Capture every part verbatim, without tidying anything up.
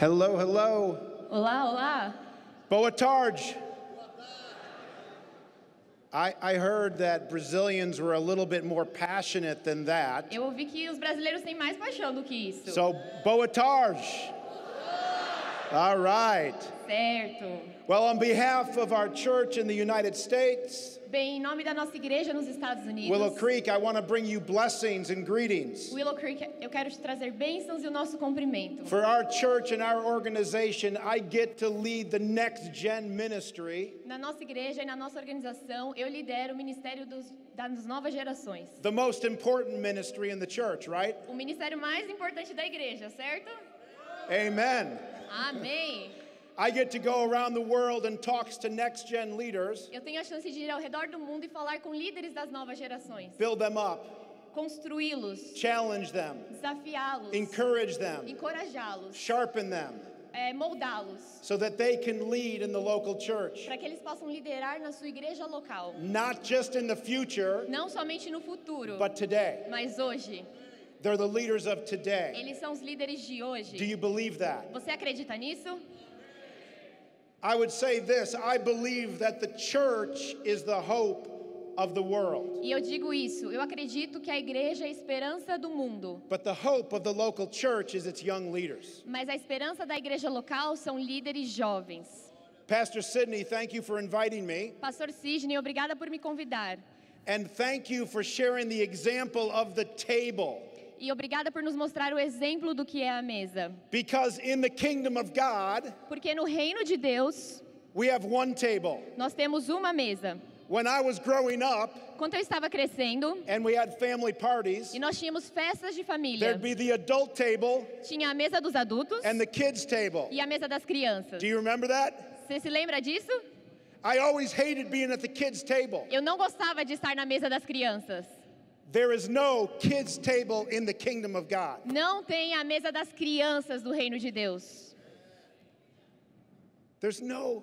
Hello, hello. Olá, olá. Boa tarde. I, I heard that Brazilians were a little bit more passionate than that. Eu ouvi que os brasileiros têm mais paixão do que isso. So, boa tarde. All right. Certo. Well, on behalf of our church in the United States, Bem, em nome da nossa igreja nos Estados Unidos, Willow Creek, I want to bring you blessings and greetings. Willow Creek, eu quero te trazer bênçãos e o nosso cumprimento. For our church and our organization, I get to lead the next gen ministry. Na nossa igreja e na nossa organização, eu lidero o ministério dos, das novas gerações. The most important ministry in the church, right? O ministério mais importante da igreja, certo? Amen. Amém. I get to go around the world and talks to next gen leaders. Eu tenho a chance de ir ao redor do mundo e falar com líderes das novas gerações. Build them up. Construí-los. Challenge them. Desafiá-los. Encourage them. Encorajá-los. Sharpen them. É, moldá-los. So that they can lead in the local church. Para que eles possam liderar na sua igreja local. Not just in the future. Não somente no futuro. But today. Mas hoje. They're the leaders of today. Eles são os líderes de hoje. Do you believe that? Você acredita nisso? I would say this, I believe that the church is the hope of the world. E eu digo isso, eu acredito que a igreja é a esperança do mundo. But the hope of the local church is its young leaders. Mas a esperança da igreja local são líderes jovens. Pastor Sydney, thank you for inviting me. Pastor Sydney, obrigada por me convidar. And thank you for sharing the example of the table. E obrigada por nos mostrar o exemplo do que é a mesa. Because in the kingdom of God, porque no reino de Deus, we have one table. Nós temos uma mesa. When I was growing up, quando eu estava crescendo, and we had family parties, e nós tínhamos festas de família, there'd be the adult table, tinha a mesa dos adultos, and the kids table. E a mesa das crianças. Do you remember that? Você se lembra disso? I always hated being at the kids table. Eu não gostava de estar na mesa das crianças. There is no kids table in the kingdom of God. Não tem a mesa das crianças do reino de Deus. There's no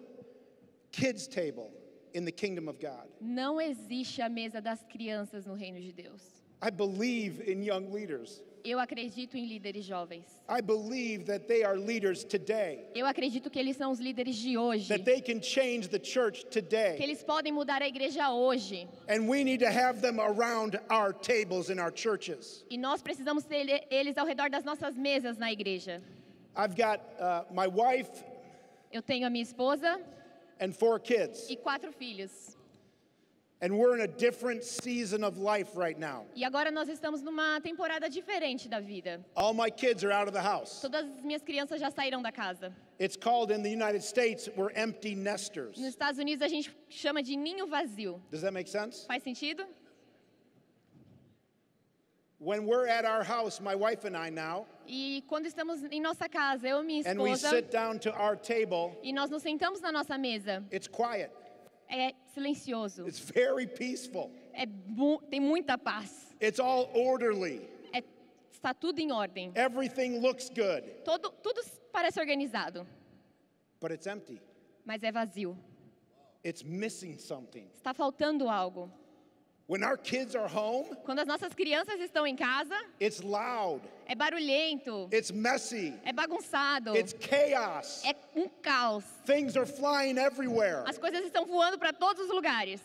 kids table in the kingdom of God. Não existe a mesa das crianças no reino de Deus. I believe in young leaders. Eu acredito em líderes jovens. I believe that they are leaders today. Eu acredito que eles são os líderes de hoje. That they can change the church today. Que eles podem mudar a igreja hoje. And we need to have them around our tables in our churches. E nós precisamos ter eles ao redor das nossas mesas na igreja. I've got uh, my wife. Eu tenho a minha esposa. And four kids. E quatro filhos. And we're in a different season of life right now. E agora nós estamos numa temporada diferente da vida. All my kids are out of the house. Todas as minhas crianças já saíram da casa. It's called in the United States we're empty nesters. Nos Estados Unidos a gente chama de ninho vazio. Does that make sense? Faz sentido? When we're at our house, my wife and I now, e quando estamos em nossa casa, eu e minha esposa, and we sit down to our table, e nós nos sentamos na nossa mesa. It's quiet. É silencioso. It's very peaceful. É tem muita paz. It's all orderly. É, está tudo em ordem. Everything looks good. Todo, tudo parece organizado. But it's empty. Mas é vazio. It's missing something. Está faltando algo. When our kids are home, quando as nossas crianças estão em casa, it's loud. É barulhento. It's messy. É bagunçado. It's chaos. É um caos. Things are flying everywhere. As coisas estão voando para todos os lugares.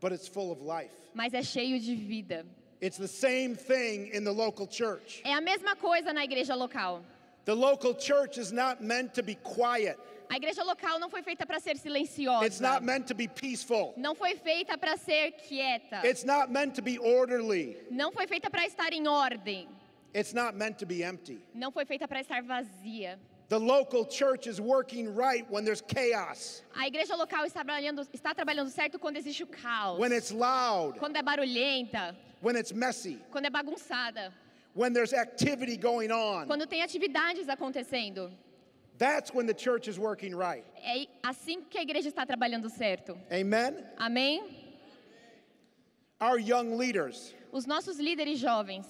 But it's full of life. Mas é cheio de vida. It's the same thing in the local church. É a mesma coisa na igreja local. The local church is not meant to be quiet. A igreja local não foi feita para ser silenciosa. It's not meant to be peaceful. Não foi feita para ser quieta. It's not meant to be orderly. Não foi feita para estar em ordem. It's not meant to be empty. Não foi feita para estar vazia. The local church is working right when there's chaos. A igreja local está trabalhando, está trabalhando certo quando existe o caos. When it's loud. Quando é barulhenta. When it's messy. Quando é bagunçada. When there's activity going on. Quando tem atividades acontecendo. That's when the church is working right. É assim que a igreja está trabalhando certo. Amen. Amém. Our young leaders. Os nossos líderes jovens.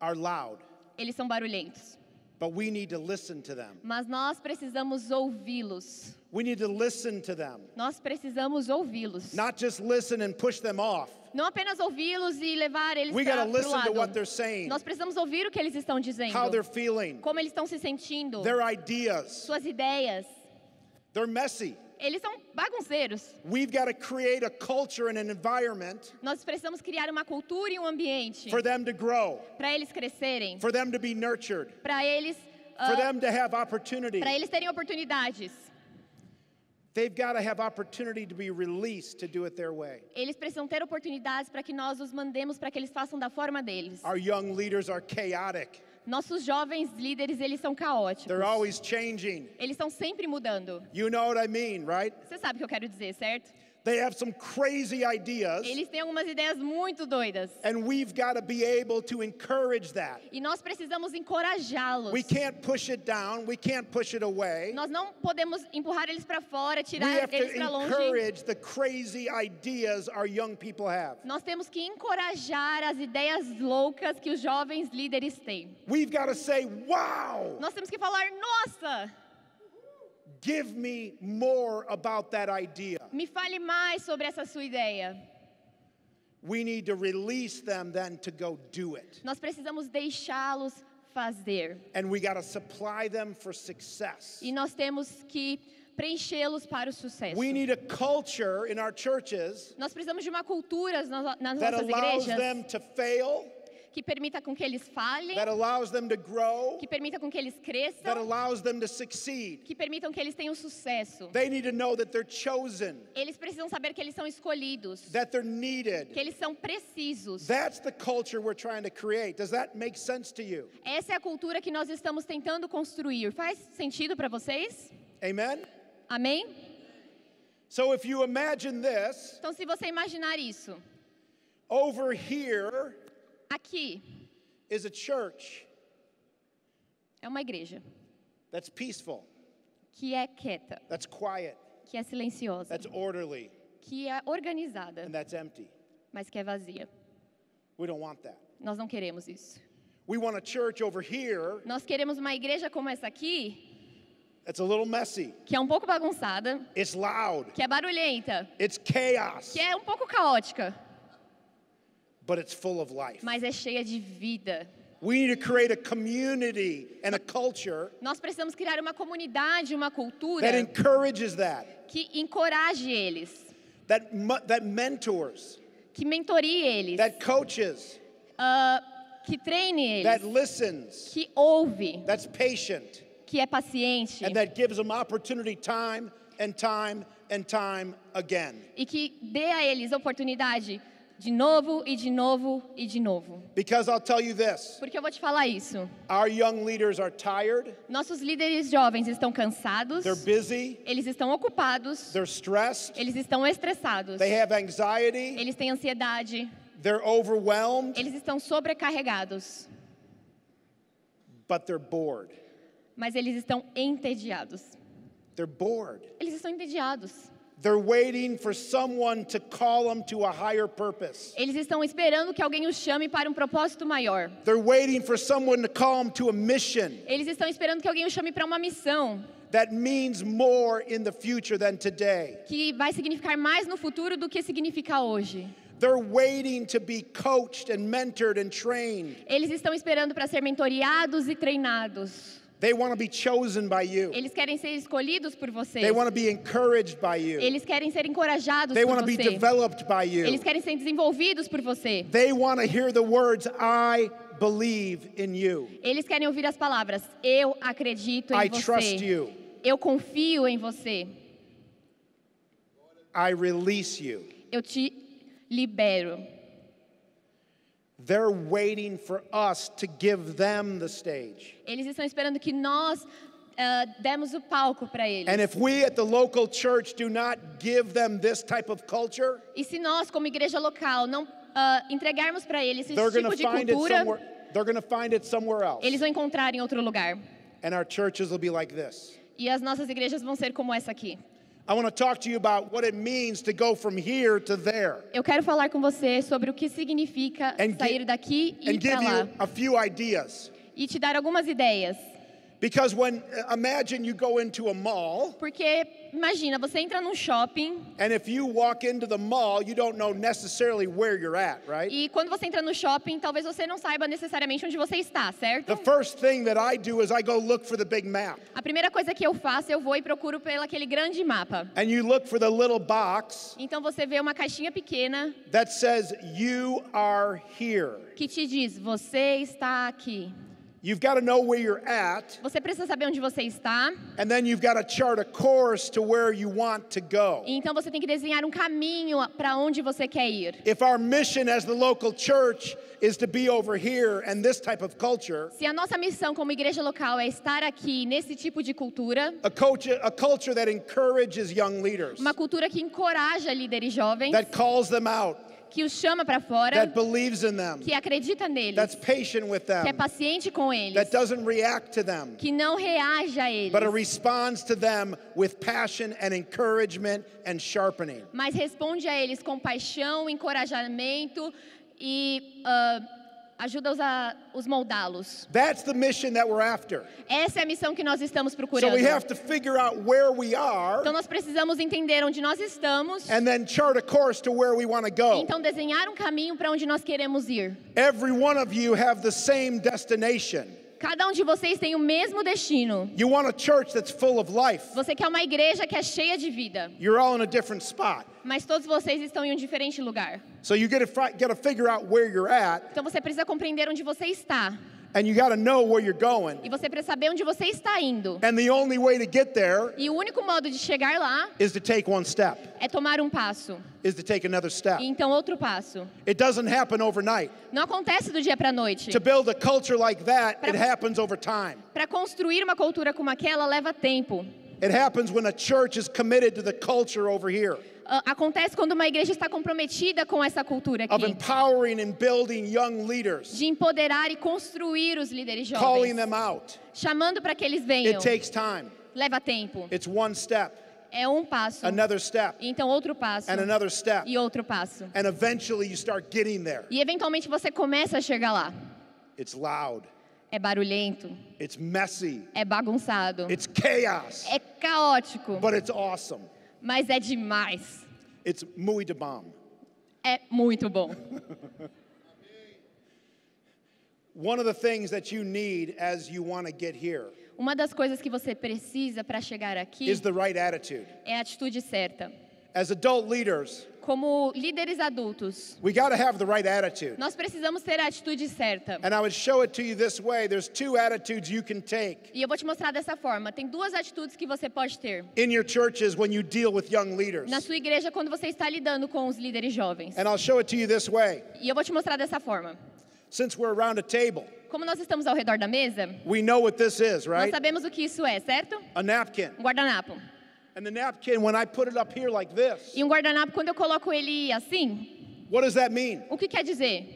Are loud. Eles são barulhentos. But we need to listen to them. Mas nós precisamos ouvi-los. We need to listen to them. Nós precisamos ouvi-los. Not just listen and push them off. Não apenas ouvi-los e levar eles para o lado. Nós precisamos ouvir o que eles estão dizendo. How they're feeling. Como eles estão se sentindo. Their ideas. Suas ideias. They're messy. Eles são bagunceiros. We've got to create a culture and an environment. Nós precisamos criar uma cultura e um ambiente. For them to grow. Para eles crescerem. For them to be nurtured. Para eles uh, For them to have opportunity. Para eles terem oportunidades. They've got to have opportunity to be released to do it their way. Eles precisam ter oportunidades para que nós os mandemos para que eles façam da forma deles. Our young leaders are chaotic. Nossos jovens líderes, eles são caóticos. They're always changing. Eles estão sempre mudando. You know what I mean, right? Você sabe o que eu quero dizer, certo? They have some crazy ideas. Eles têm algumas ideias muito doidas. And we've got to be able to encourage that. E nós precisamos encorajá-los. We can't push it down, we can't push it away. Nós não podemos empurrar eles para fora, tirar eles para longe. We have to encourage the crazy ideas our young people have. Nós temos que encorajar as ideias loucas que os jovens líderes têm. We've got to say, wow! Nós temos que falar, nossa! Give me more about that idea. Me fale mais sobre essa sua ideia. We need to release them then to go do it. Nós precisamos deixá-los fazer. And we got to supply them for success. E nós temos que preenchê-los para o sucesso. We need a culture in our churches. Nós precisamos de uma cultura nas, nas that nossas igrejas. Allows them to fail. Que permita com que eles falem, that allows them to grow, que permita com que eles cresçam, that allows them to succeed. Que permitam que eles tenham sucesso. They need to know that they're chosen, eles precisam saber que eles são escolhidos, that they're needed, que eles são precisos. That's the culture we're trying to create. Does that make sense to you? Essa é a cultura que nós estamos tentando construir. Faz sentido para vocês? Amen? Amém? So if you imagine this, então se você imaginar isso, over here aqui is a church, é uma igreja, that's peaceful, que é quieta, that's quiet, que é silenciosa, that's orderly, que é organizada, and that's empty, mas que é vazia. We don't want that. Nós não queremos isso. We want a church over here, nós queremos uma igreja como essa aqui, it's a little messy, que é um pouco bagunçada, it's loud, que é barulhenta, it's chaos, que é um pouco caótica. But it's full of life. Mas é cheia de vida. We need to create a community and a culture. Nós precisamos criar uma comunidade, uma cultura that encourages that. Que encoraje eles. That that mentors. Que mentorie eles. That coaches. Uh, que treine eles. That listens. Que ouve. That's patient. Que é paciente. And that gives them opportunity time and time and time again. E que dê a eles oportunidade de novo e de novo e de novo. Because I'll tell you this. Porque eu vou te falar isso. Our young leaders are tired. Nossos líderes jovens estão cansados. They're busy. Eles estão ocupados. They're stressed. Eles estão estressados. They have anxiety. Eles têm ansiedade. They're overwhelmed. Eles estão sobrecarregados. But they're bored. Mas eles estão entediados. They're bored. Eles estão entediados. They're waiting for someone to call them to a higher purpose. Eles estão esperando que alguém os chame para um propósito maior. They're waiting for someone to call them to a mission. Eles estão esperando que alguém os chame para uma missão. That means more in the future than today. Que vai significar mais no futuro do que significa hoje. They're waiting to be coached and mentored and trained. Eles estão esperando para ser mentoriados e treinados. They want to be chosen by you. Eles querem ser escolhidos por você. They want to be encouraged by you. Eles querem ser encorajados They por want to você. Be developed by you. Eles querem ser desenvolvidos por você. They want to hear the words, I believe in you. Eles querem ouvir as palavras, eu acredito em I você. I trust you. Eu confio em você. I release you. Eu te libero. They're waiting for us to give them the stage. Eles estão esperando que nós uh, demos o palco para eles. And if we at the local church do not give them this type of culture, e se nós como igreja local não uh, entregarmos para eles esse tipo de cultura, they're going to find it somewhere else. Eles vão encontrar em outro lugar. And our churches will be like this. E as nossas igrejas vão ser como essa aqui. I want to talk to you about what it means to go from here to there. Eu quero falar com você sobre o que significa sair daqui e ir para lá. And give you a few ideas. E te dar algumas ideias. Because when imagine you go into a mall. Porque imagina, você entra num shopping. And if you walk into the mall, you don't know necessarily where you're at, right? E quando você entra no shopping, talvez você não saiba necessariamente onde você está, certo? The first thing that I do is I go look for the big map. A primeira coisa que eu faço, eu vou e procuro pelo aquele grande mapa. And you look for the little box. Então você vê uma caixinha pequena. That says you are here. Que te diz, você está aqui. You've got to know where you're at. Você precisa saber onde você está. And then you've got to chart a course to where you want to go. Então você tem que desenhar um caminho para onde você quer ir. If our mission as the local church is to be over here and this type of culture. Se a nossa missão como igreja local é estar aqui nesse tipo de cultura. A culture, a culture that encourages young leaders. Uma cultura que encoraja líderes jovens. That calls them out. Que os chama para fora, that believes in them, que acredita neles, that's patient with them, que é paciente com eles, that doesn't react to them, que não reage a eles, but responds to them with passion and encouragement and sharpening. Mas responde a eles com paixão, encorajamento e uh, ajuda-os a os moldá-los. That's the mission that we're after. Essa é a missão que nós estamos procurando. So we have to figure out where we are. Então nós precisamos entender onde nós estamos. And then chart a course to where we want to go. Então desenhar um caminho para onde nós queremos ir. Every one of you have the same destination. Cada um de vocês tem o mesmo destino. You want a church that's full of life. Você quer uma igreja que é cheia de vida. You're all in a different spot. Mas todos vocês estão em um diferente lugar. So you get to, get to figure out where you're at. Então você precisa compreender onde você está. And you got to know where you're going. E você precisa saber onde você está indo. And the only way to get there. E o único modo de chegar lá. Is to take one step. É tomar um passo. Is to take another step. E então outro passo. It doesn't happen overnight. Não acontece do dia para noite. To build a culture like that, pra, it happens over time. Para construir uma cultura como aquela leva tempo. It happens when a church is committed to the culture over here. Uh, acontece quando uma igreja está comprometida com essa cultura aqui. Of empowering and building young leaders. De empoderar e construir os líderes jovens. Calling them out. Chamando para que eles venham. It takes time. Leva tempo. It's one step. É um passo. Another step. E então outro passo. And another step. E outro passo. And eventually you start getting there. E eventualmente você começa a chegar lá. It's loud. É barulhento. It's messy. É bagunçado. It's chaos. É caótico. But it's awesome. Mas é demais. It's muito bom. É muito bom. One of the things that you need as you want to get here. Uma das coisas que você precisa para chegar aqui is the right attitude. É a atitude certa. As adult leaders, como líderes adultos, we got to have the right attitude. Nós precisamos ter a atitude certa. And I would show it to you this way. There's two attitudes you can take. E eu vou te mostrar dessa forma. Tem duas atitudes que você pode ter. In your churches when you deal with young leaders. Na sua igreja quando você está lidando com os líderes jovens. And I'll show it to you this way. E eu vou te mostrar dessa forma. Since we're around a table. Como nós estamos ao redor da mesa, we know what this is, right? Nós sabemos o que isso é, certo? A napkin. Um guardanapo. And the napkin, when I put it up here like this, e um guardanapo quando eu coloco ele assim. What does that mean? O que quer dizer?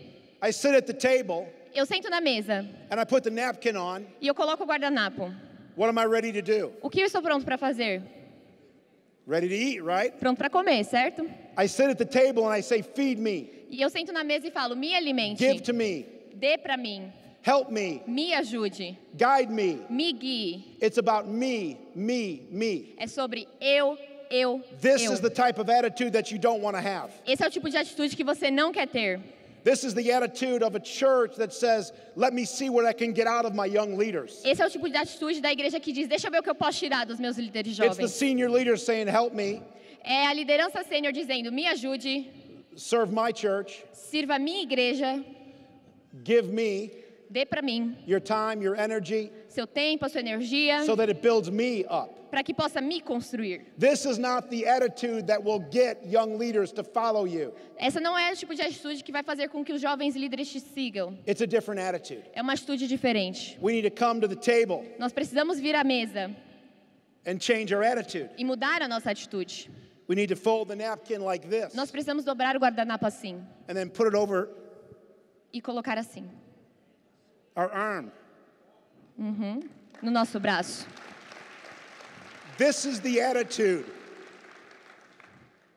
I sit at the table. Eu sento na mesa. And I put the napkin on. E eu coloco o guardanapo. What am I ready to do? O que eu estou pronto para fazer? Ready to eat, right? Pronto para comer, certo? I sit at the table and I say, feed me. E eu sento na mesa e falo, me alimente. Give to me. Dê para mim. Help me. Me ajude. Guide me. Me guie. It's about me, me, me. É sobre eu, eu, this eu. This is the type of attitude that you don't want to have. Esse é o tipo de atitude que você não quer ter. This is the attitude of a church that says, "Let me see what I can get out of my young leaders." Esse é o tipo de atitude da igreja que diz, deixa eu ver o que eu posso tirar dos meus líderes jovens. It's the senior leader saying, "Help me." É a liderança sênior dizendo, me ajude. Serve my church. Sirva a minha igreja. Give me. Dê para mim. Your time, your energy. Seu tempo, a sua energia. So that it builds me up. Para que possa me construir. This is not the attitude that will get young leaders to follow you. Essa não é o tipo de atitude que vai fazer com que os jovens líderes te sigam. It's a different attitude. É uma atitude diferente. We need to come to the table. Nós precisamos vir à mesa. And change our attitude. E mudar a nossa atitude. We need to fold the napkin like this. Nós precisamos dobrar o guardanapo assim. And then put it over. E colocar assim. Our arm. Uhum. No nosso braço. This is the attitude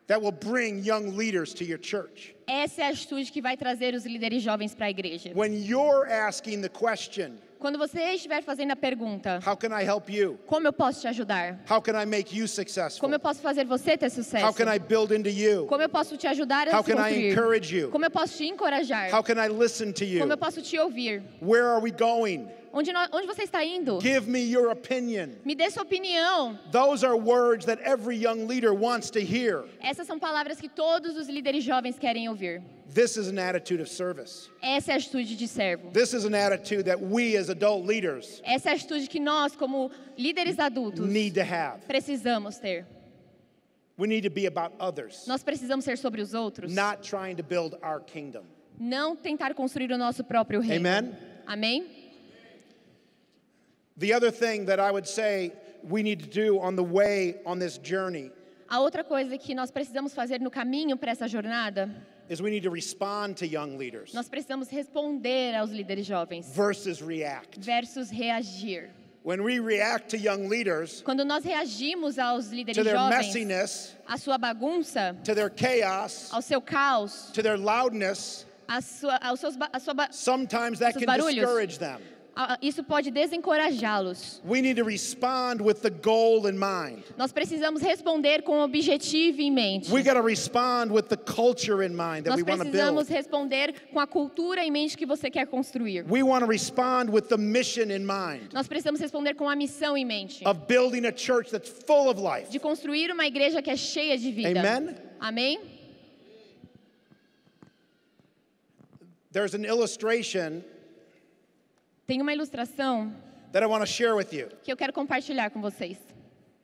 that will bring young leaders to your church. Essa é a atitude que vai trazer os líderes jovens para a igreja. When you're asking the question, Quando você estiver fazendo a pergunta, How can I help you? Como eu posso te ajudar? How can I make you successful? Como eu posso fazer você ter sucesso? How can I build into you? Como eu posso te ajudar a How se can construir? I encourage you? Como eu posso te encorajar? How can I listen to you? Como eu posso te ouvir? Where are we going? Onde, nós, onde você está indo? Give me your opinion. Me dê sua opinião. Those are words that every young leader wants to hear. Essas são palavras que todos os líderes jovens querem ouvir. This is an attitude of service. Essa é a atitude de servo. This is an attitude that we as adult leaders. Essa é a atitude que nós como líderes adultos need to have. Precisamos ter. We need to be about others. Nós precisamos ser sobre os outros. Not trying to build our kingdom. Não tentar construir o nosso próprio reino. Amen. Amém. The other thing that I would say we need to do on the way on this journey. A outra coisa que nós precisamos fazer no caminho para essa jornada is we need to respond to young leaders. Nós precisamos responder aos líderes jovens. Versus react. Versus reagir. When we react to young leaders, quando nós reagimos aos líderes to their jovens, messiness, à sua bagunça, to their chaos, ao seu caos, to their loudness, à sua, aos seus, à sua, sometimes that can barulhos. Discourage them. Isso pode desencorajá-los. We need to respond with the goal in mind. Nós precisamos responder com o objetivo em mente. We got to respond with the culture in mind that we want to build. Nós precisamos responder com a cultura em mente que você quer construir. We want to respond with the mission in mind. Nós precisamos responder com a missão em mente. Of building a church that's full of life. De construir uma igreja que é cheia de vida. Amen? Amém? There's an illustration Tem uma ilustração that I want to share with you, que eu quero compartilhar com vocês.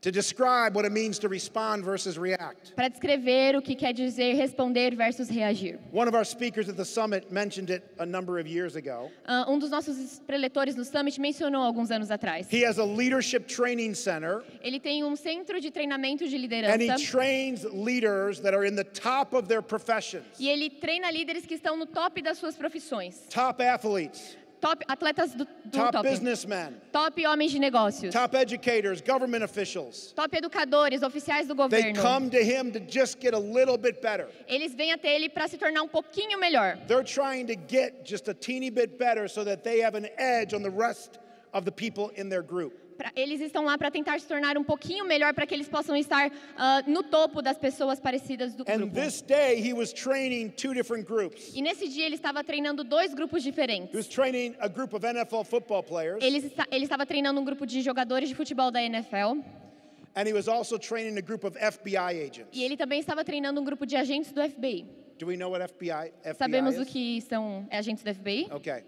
To describe what it means to respond versus react. Para descrever o que quer dizer responder versus reagir. One of our speakers at the summit mentioned it a number of years ago. Uh, um dos nossos preletores no summit mencionou alguns anos atrás. He has a leadership training center. Ele tem um centro de treinamento de liderança. And he trains leaders that are in the top of their professions. E ele treina líderes que estão no top das suas profissões. Top athletes. Top atletas do, do top, top businessmen, top homens de negócios, top educators, government officials, top educadores, oficiais do governo. They come to him to just get a little bit better. Eles vêm até ele para se tornar um pouquinho melhor. They're trying to get just a teeny bit better so that they have an edge on the rest of the people in their group. Eles estão lá para tentar se tornar um pouquinho melhor para que eles possam estar uh, no topo das pessoas parecidas do grupo. E nesse dia ele estava treinando dois grupos diferentes. Ele, ele estava treinando um grupo de jogadores de futebol da N F L. And he was also training a group of F B I agents. E ele também estava treinando um grupo de agentes do F B I. Do we know what F B I, F B I Sabemos is? O que são agentes do F B I? Okay.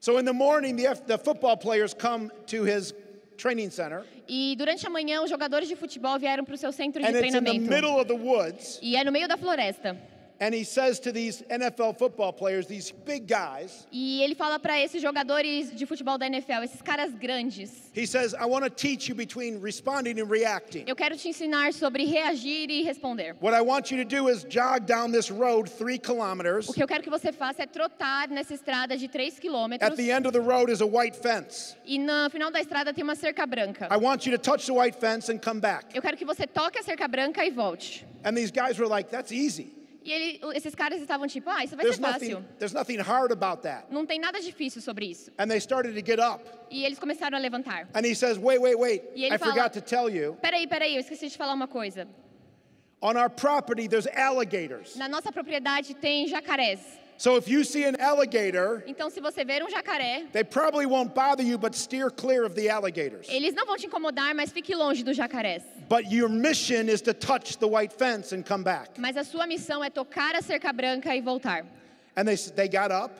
So in the morning the, F the football players come to his training center. E durante a manhã os jogadores de futebol vieram para o seu centro de treinamento. And it's in the middle of the woods. E é no meio da floresta. And he says to these N F L football players, these big guys. E ele fala para esses jogadores de futebol da N F L, esses caras grandes. He says, I want to teach you between responding and reacting. Eu quero te ensinar sobre reagir e responder. What I want you to do is jog down this road three kilometers. O que eu quero que você faça é trotar nessa estrada de três quilômetros. At the end of the road is a white fence. E no final da estrada tem uma cerca branca. I want you to touch the white fence and come back. Eu quero que você toque a cerca branca e volte. And these guys were like, that's easy. E ele, esses caras estavam tipo, ah, isso vai there's ser fácil. Nothing, there's nothing hard about that. Não tem nada difícil sobre isso. And they started to get up. E eles começaram a levantar. And he says, wait, wait, wait. E ele I fala, forgot to tell you. Peraí, peraí, eu esqueci de falar uma coisa. On our property, there's alligators. Na nossa propriedade tem jacarés. So if you see an alligator, então se você ver um jacaré, they probably won't bother you, but steer clear of the alligators. Eles não vão te incomodar, mas fique longe dos jacarés. But your mission is to touch the white fence and come back. Mas a sua missão é tocar a cerca branca e voltar. And they they got up.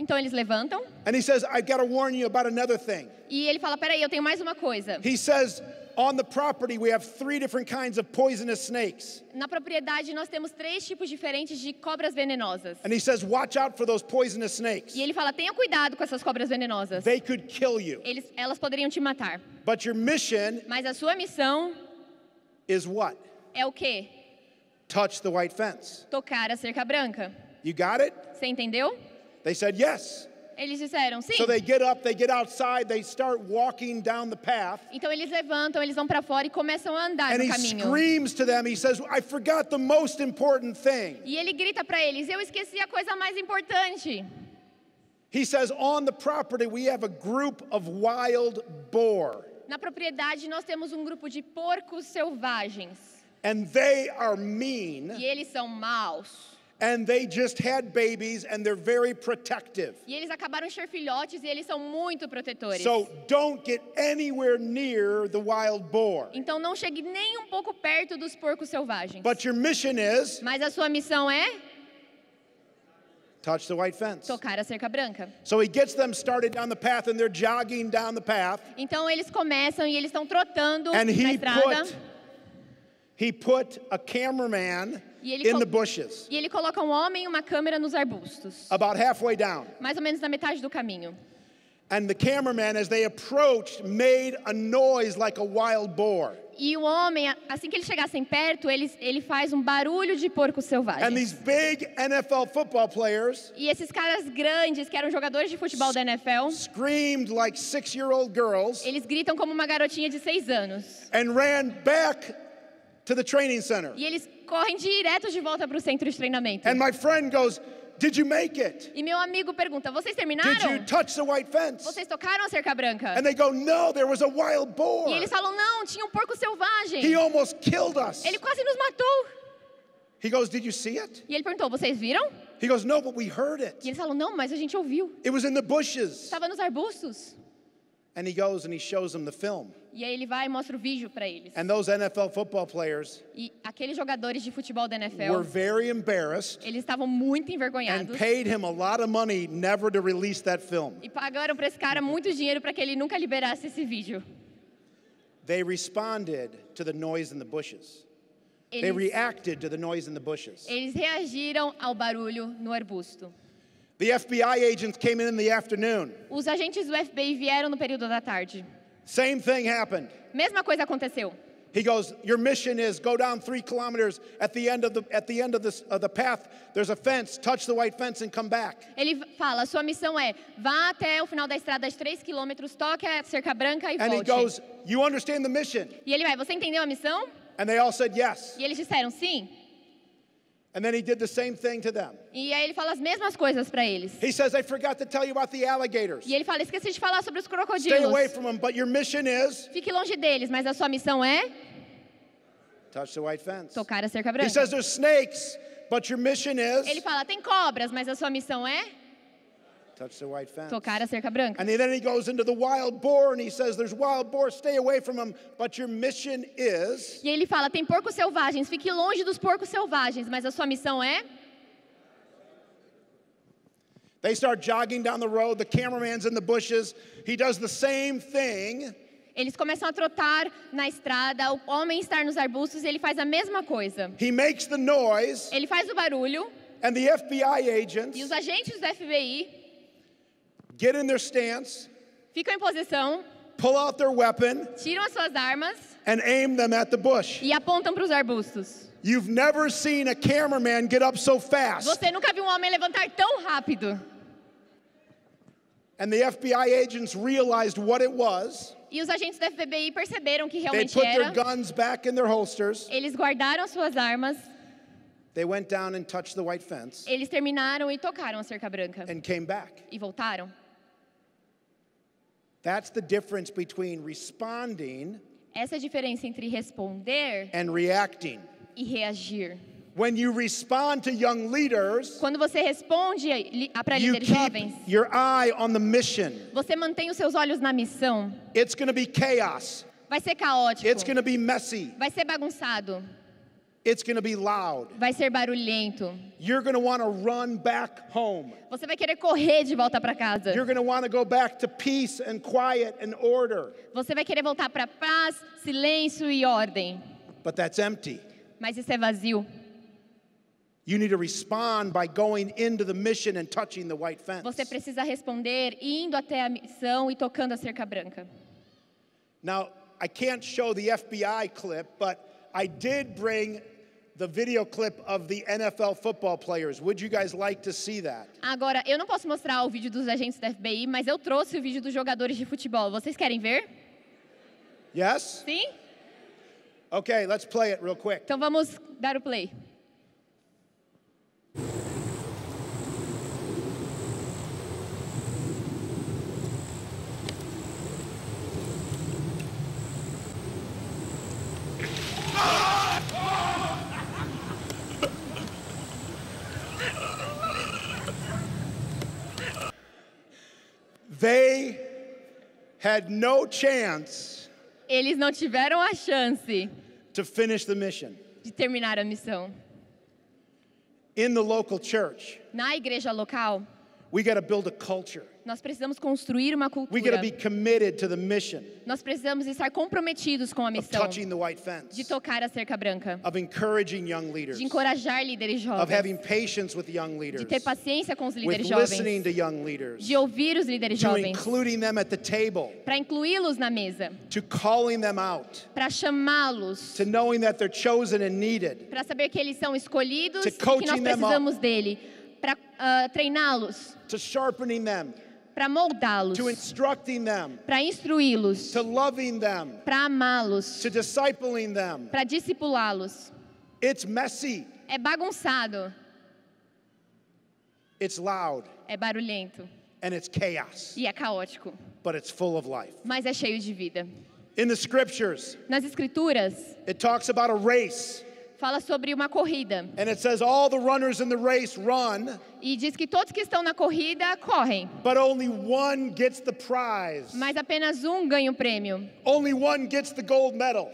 Então eles levantam. And he says, I've got to warn you about another thing. E ele fala, peraí, eu tenho mais uma coisa. He says, on the property we have three different kinds of poisonous snakes. Na propriedade nós temos três tipos diferentes de cobras venenosas. And he says, watch out for those poisonous snakes. E ele fala, tenha cuidado com essas cobras venenosas. They could kill you. Eles, elas poderiam te matar. But your mission Mas a sua missão is what? É o quê? Touch the white fence. Tocar a cerca branca. You got it? Você entendeu? They said yes. Eles disseram sim. So they get up, they get outside, they start walking down the path. Então eles levantam, eles vão para fora e começam a andar no caminho. And he screams to them, he says, I forgot the most important thing. E ele grita para eles, eu esqueci a coisa mais importante. He says, on the property we have a group of wild boar. Na propriedade nós temos um grupo de porcos selvagens. And they are mean. E eles são maus. And they just had babies and they're very protective. E eles acabaram de ter filhotes e eles são muito protetores. So don't get anywhere near the wild boar. Então não chegue nem um pouco perto dos porcos selvagens. But your mission is. Mas a sua missão é touch the white fence. Tocar a cerca branca. So he gets them started down the path and they're jogging down the path. Então eles começam e eles estão trotando na estrada. And he put a cameraman in the bushes. E ele coloca um homem e uma câmera nos arbustos. About halfway down. Mais ou menos na metade do caminho. And the cameraman, as they approached, made a noise like a wild boar. E o homem, assim que eles chegassem perto, ele, ele faz um barulho de porco selvagem. And these big N F L football players, e esses caras grandes, que eram jogadores de futebol da N F L, screamed like six-year-old girls, eles gritam como uma garotinha de seis anos. And ran back to the training center. E eles correm direto de volta para o centro de treinamento. And my friend goes, "Did you make it?" E meu amigo pergunta, vocês terminaram? Did you touch the white fence? Vocês tocaram a cerca branca? And they go, "No, there was a wild boar." E eles falam, não, tinha um porco selvagem. He almost killed us. Ele quase nos matou. He goes, "Did you see it?" E ele perguntou, vocês viram? He goes, "No, but we heard it." E eles falam, não, mas a gente ouviu. It was in the bushes. Estava nos arbustos. And he goes and he shows them the film. E aí ele vai e mostra o vídeo para eles. And those N F L football players, e aqueles jogadores de futebol da N F L, were very embarrassed, eles estavam muito envergonhados. And paid him a lot of money never to release that film. E pagaram para esse cara muito dinheiro para que ele nunca liberasse esse vídeo. They responded to the noise in the bushes. Eles, they reacted to the noise in the bushes. Eles reagiram ao barulho no arbusto. The F B I agents came in in the afternoon. Os agentes do F B I vieram no período da tarde. Same thing happened. Mesma coisa aconteceu. He goes, "Your mission is go down three kilometers at the end of the at the end of the of the path. There's a fence. Touch the white fence and come back." Ele fala, sua missão é vá até o final da estrada de três quilômetros, toque a cerca branca e volte. And he goes, "You understand the mission?" E ele vai, você entendeu a missão? And they all said yes. E eles disseram sim. And then he did the same thing to them. E aí ele fala as mesmas coisas para eles. He says, "I forgot to tell you about the alligators." E ele fala, esqueci de falar sobre os crocodilos. "Stay away from them, but your mission is." Fique longe deles, mas a sua missão é touch the white fence. Tocar a cerca branca. He says, "There's snakes, but your mission is." Ele fala, tem cobras, mas a sua missão é touch the white fence. Tocar a cerca branca. And then he goes into the wild boar and he says, "There's wild boar, stay away from them, but your mission is." E ele fala, tem porcos selvagens, fique longe dos porcos selvagens, mas a sua missão é. They start jogging down the road, the cameraman's in the bushes, he does the same thing. Eles começam a trotar na estrada, o homem está nos arbustos, ele faz a mesma coisa. He makes the noise. Ele faz o barulho. And the F B I agents. E os agentes do F B I get in their stance, ficam em posição, pull out their weapon, tiram as suas armas, and aim them at the bush. E apontam para os arbustos. You've never seen a cameraman get up so fast. Você nunca viu um homem levantar tão rápido. And the F B I agents realized what it was. E os agentes do F B I perceberam que realmente era. They put their guns back in their holsters. Eles guardaram suas armas. They went down and touched the white fence. Eles terminaram e tocaram a cerca branca. And came back. E voltaram. That's the difference between responding. Essa é a diferença entre responder and reacting. E reagir. When you respond to young leaders, quando você responde para líderes jovens, your eye on the mission. Você mantém os seus olhos na missão. It's going to be chaos. Vai ser caótico. It's going to be messy. Vai ser bagunçado. It's going to be loud. Vai ser barulhento. You're going to want to run back home. Você vai querer correr de volta para casa. You're going to want to go back to peace and quiet and order. Você vai querer voltar para paz, silêncio e ordem. But that's empty. Mas isso é vazio. You need to respond by going into the mission and touching the white fence. Você precisa responder indo até a missão e tocando a cerca branca. Now, I can't show the F B I clip, but I did bring the video clip of the N F L football players. Would you guys like to see that? Agora, eu não posso mostrar o vídeo dos agentes da F B I, mas eu trouxe o vídeo dos jogadores de futebol. Vocês querem ver? Yes? Sim? Okay, let's play it real quick. Então vamos dar o play. had no chance Eles não tiveram a chance to finish the mission. De terminar a missão. In the local church, na igreja local, we got to build a culture. Nós precisamos construir uma cultura. We got to be committed to the mission. Nós precisamos estar comprometidos com a missão. Of touching the white fence. De tocar a cerca branca. Of encouraging young leaders. De encorajar líderes jovens. Of having patience with young leaders. De ter paciência com os líderes with jovens. Listening to young leaders. De ouvir os líderes to jovens. Including them at the table. Para incluí-los na mesa. To calling them out. Para chamá-los. To knowing that they're chosen and needed. Para saber que eles são escolhidos to e que nós precisamos dele. Para uh, treiná-los. To sharpening them. Para moldá-los, para instruí-los, para amá-los, para discipulá-los. É bagunçado, it's loud, é barulhento, and it's chaos, e é caótico, but it's full of life. Mas é cheio de vida. In the scriptures, nas escrituras, it talks about a race. Fala sobre uma corrida. And it says all the runners in the race run. E diz que todos que estão na corrida correm. But only one gets the prize. Mas apenas um ganha o prêmio. Only one gets the gold medal.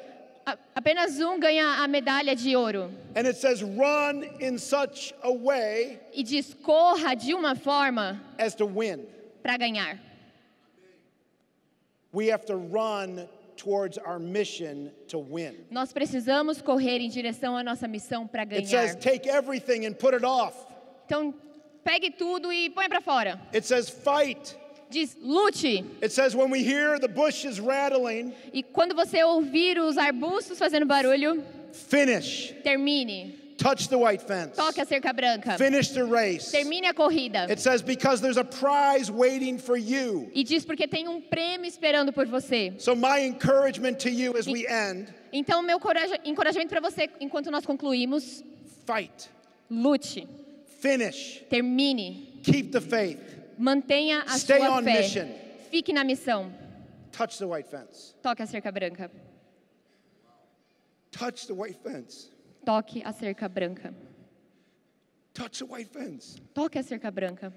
A apenas um ganha a medalha de ouro. And it says run in such a way. E diz corra de uma forma. As to win. Para ganhar. We have to run towards our mission to win. Nós precisamos correr em direção à nossa missão para ganhar. It says take everything and put it off. Então pegue tudo e põe para fora. It says fight. Diz lute. It says when we hear the bushes rattling. E quando você ouvir os arbustos fazendo barulho, finish. Termine. Touch the white fence. Toque a cerca branca. Finish the race. Termine a corrida. It says because there's a prize waiting for you. E diz porque tem um prêmio esperando por você. So my encouragement to you as e, we end. Então meu encorajamento para você enquanto nós concluímos. Fight. Lute. Finish. Termine. Keep the faith. Mantenha a Stay sua on fé. Mission. Fique na missão. Touch the white fence. Toque a cerca branca. Touch the white fence. Toque a cerca branca. Touch the white fence. Toque a cerca branca.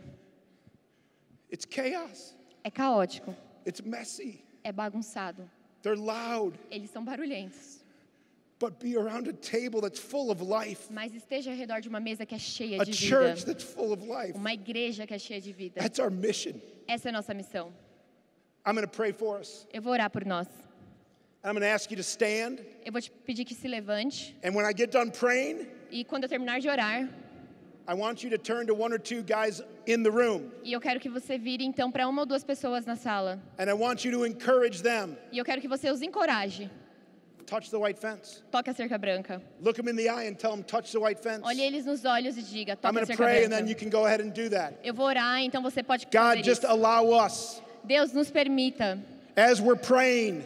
It's chaos. É caótico. It's messy. É bagunçado. They're loud. Eles são barulhentos. But be around a table that's full of life. Mas esteja ao redor de uma mesa que é cheia de vida. A church that's full of life. Uma igreja que é cheia de vida. That's our mission. Essa é a nossa missão. I'm going to pray for us. Eu vou orar por nós. I'm going to ask you to stand. Eu vou te pedir que se levante. And when I get done praying, e quando eu terminar de orar, I want you to turn to one or two guys in the room. E eu quero que você vire então para uma ou duas pessoas na sala. And I want you to encourage them. E eu quero que você os encoraje. Touch the white fence. Toque a cerca branca. Look them in the eye and tell them touch the white fence. Olhe eles nos olhos e diga toque a cerca branca. I'm going to pray and then you can go ahead and do that. Eu vou orar, então você pode fazer isso. God, just allow us. Deus nos permita. As we're praying.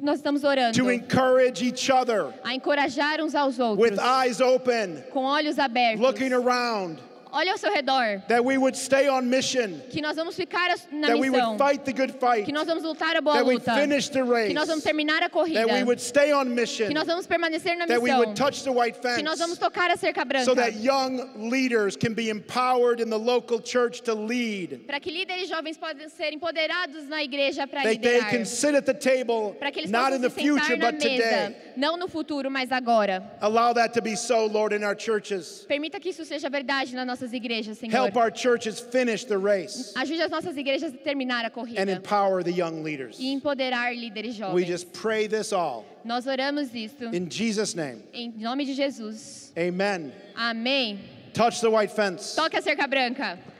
Nós estamos orando to encourage each other, a encorajar uns aos outros with eyes open, com olhos abertos, looking around, olhe ao seu redor, that we would stay on mission, que nós vamos ficar na that missão, we would fight the good fight, que nós vamos lutar a boa that luta, we finish the race, que nós vamos terminar a corrida, that we would stay on mission, que nós vamos permanecer na missão, that we would touch the white fence, que nós vamos tocar a cerca branca, so that young leaders can be empowered in the local church to lead, para que líderes jovens possam ser empoderados na igreja para liderar, they can sit at the table, para que eles not in the future but mesa, today, não no futuro mas agora. Allow that to be so, Lord, in our churches. Permita que isso seja verdade na nossa igrejas, Senhor. Help our churches finish the race. Ajude as nossas igrejas a terminar a corrida. And empower the young leaders. E empoderar líderes jovens. We just pray this all. Nós oramos isto. In Jesus' name. Em nome de Jesus. Amen. Amém. Touch the white fence. Toque a cerca branca.